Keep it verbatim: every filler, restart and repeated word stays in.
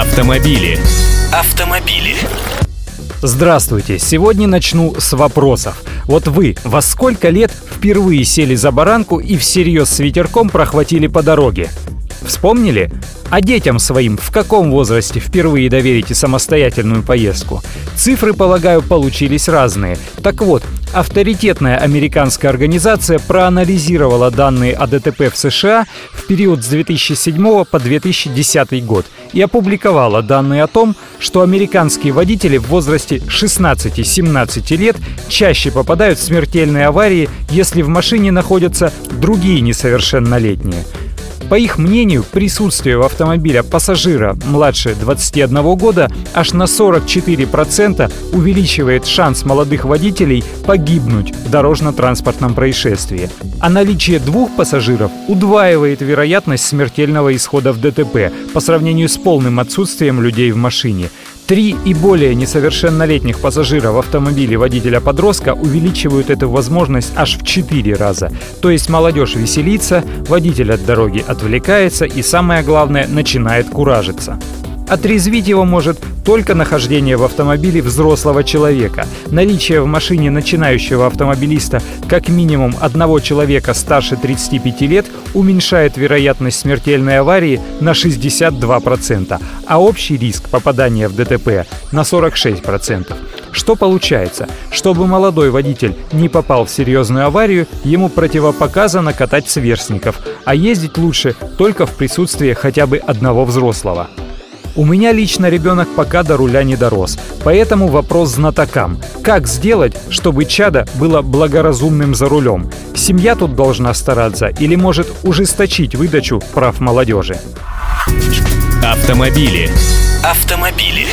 Автомобили. Автомобили. Здравствуйте! Сегодня начну с вопросов. Вот вы во сколько лет впервые сели за баранку и всерьез с ветерком прохватили по дороге? Вспомнили? А детям своим в каком возрасте впервые доверите самостоятельную поездку? Цифры, полагаю, получились разные. Так вот, авторитетная американская организация проанализировала данные о ДТП в США в период с две тысячи седьмого по две тысячи десятый год и опубликовала данные о том, что американские водители в возрасте шестнадцати-семнадцати лет чаще попадают в смертельные аварии, если в машине находятся другие несовершеннолетние. По их мнению, присутствие в автомобиле пассажира младше двадцати одного года аж на сорок четыре процента увеличивает шанс молодых водителей погибнуть в дорожно-транспортном происшествии. А наличие двух пассажиров удваивает вероятность смертельного исхода в ДТП по сравнению с полным отсутствием людей в машине. Три и более несовершеннолетних пассажира в автомобиле водителя-подростка увеличивают эту возможность аж в четыре раза. То есть молодежь веселится, водитель от дороги отвлекается и, самое главное, начинает куражиться. Отрезвить его может только нахождение в автомобиле взрослого человека. Наличие в машине начинающего автомобилиста как минимум одного человека старше тридцати пяти лет уменьшает вероятность смертельной аварии на шестьдесят два процента, а общий риск попадания в ДТП на сорок шесть процентов. Что получается? Чтобы молодой водитель не попал в серьезную аварию, ему противопоказано катать сверстников, а ездить лучше только в присутствии хотя бы одного взрослого. У меня лично ребенок пока до руля не дорос, поэтому вопрос знатокам. Как сделать, чтобы чадо было благоразумным за рулем? Семья тут должна стараться или может ужесточить выдачу прав молодежи? Автомобили. Автомобили.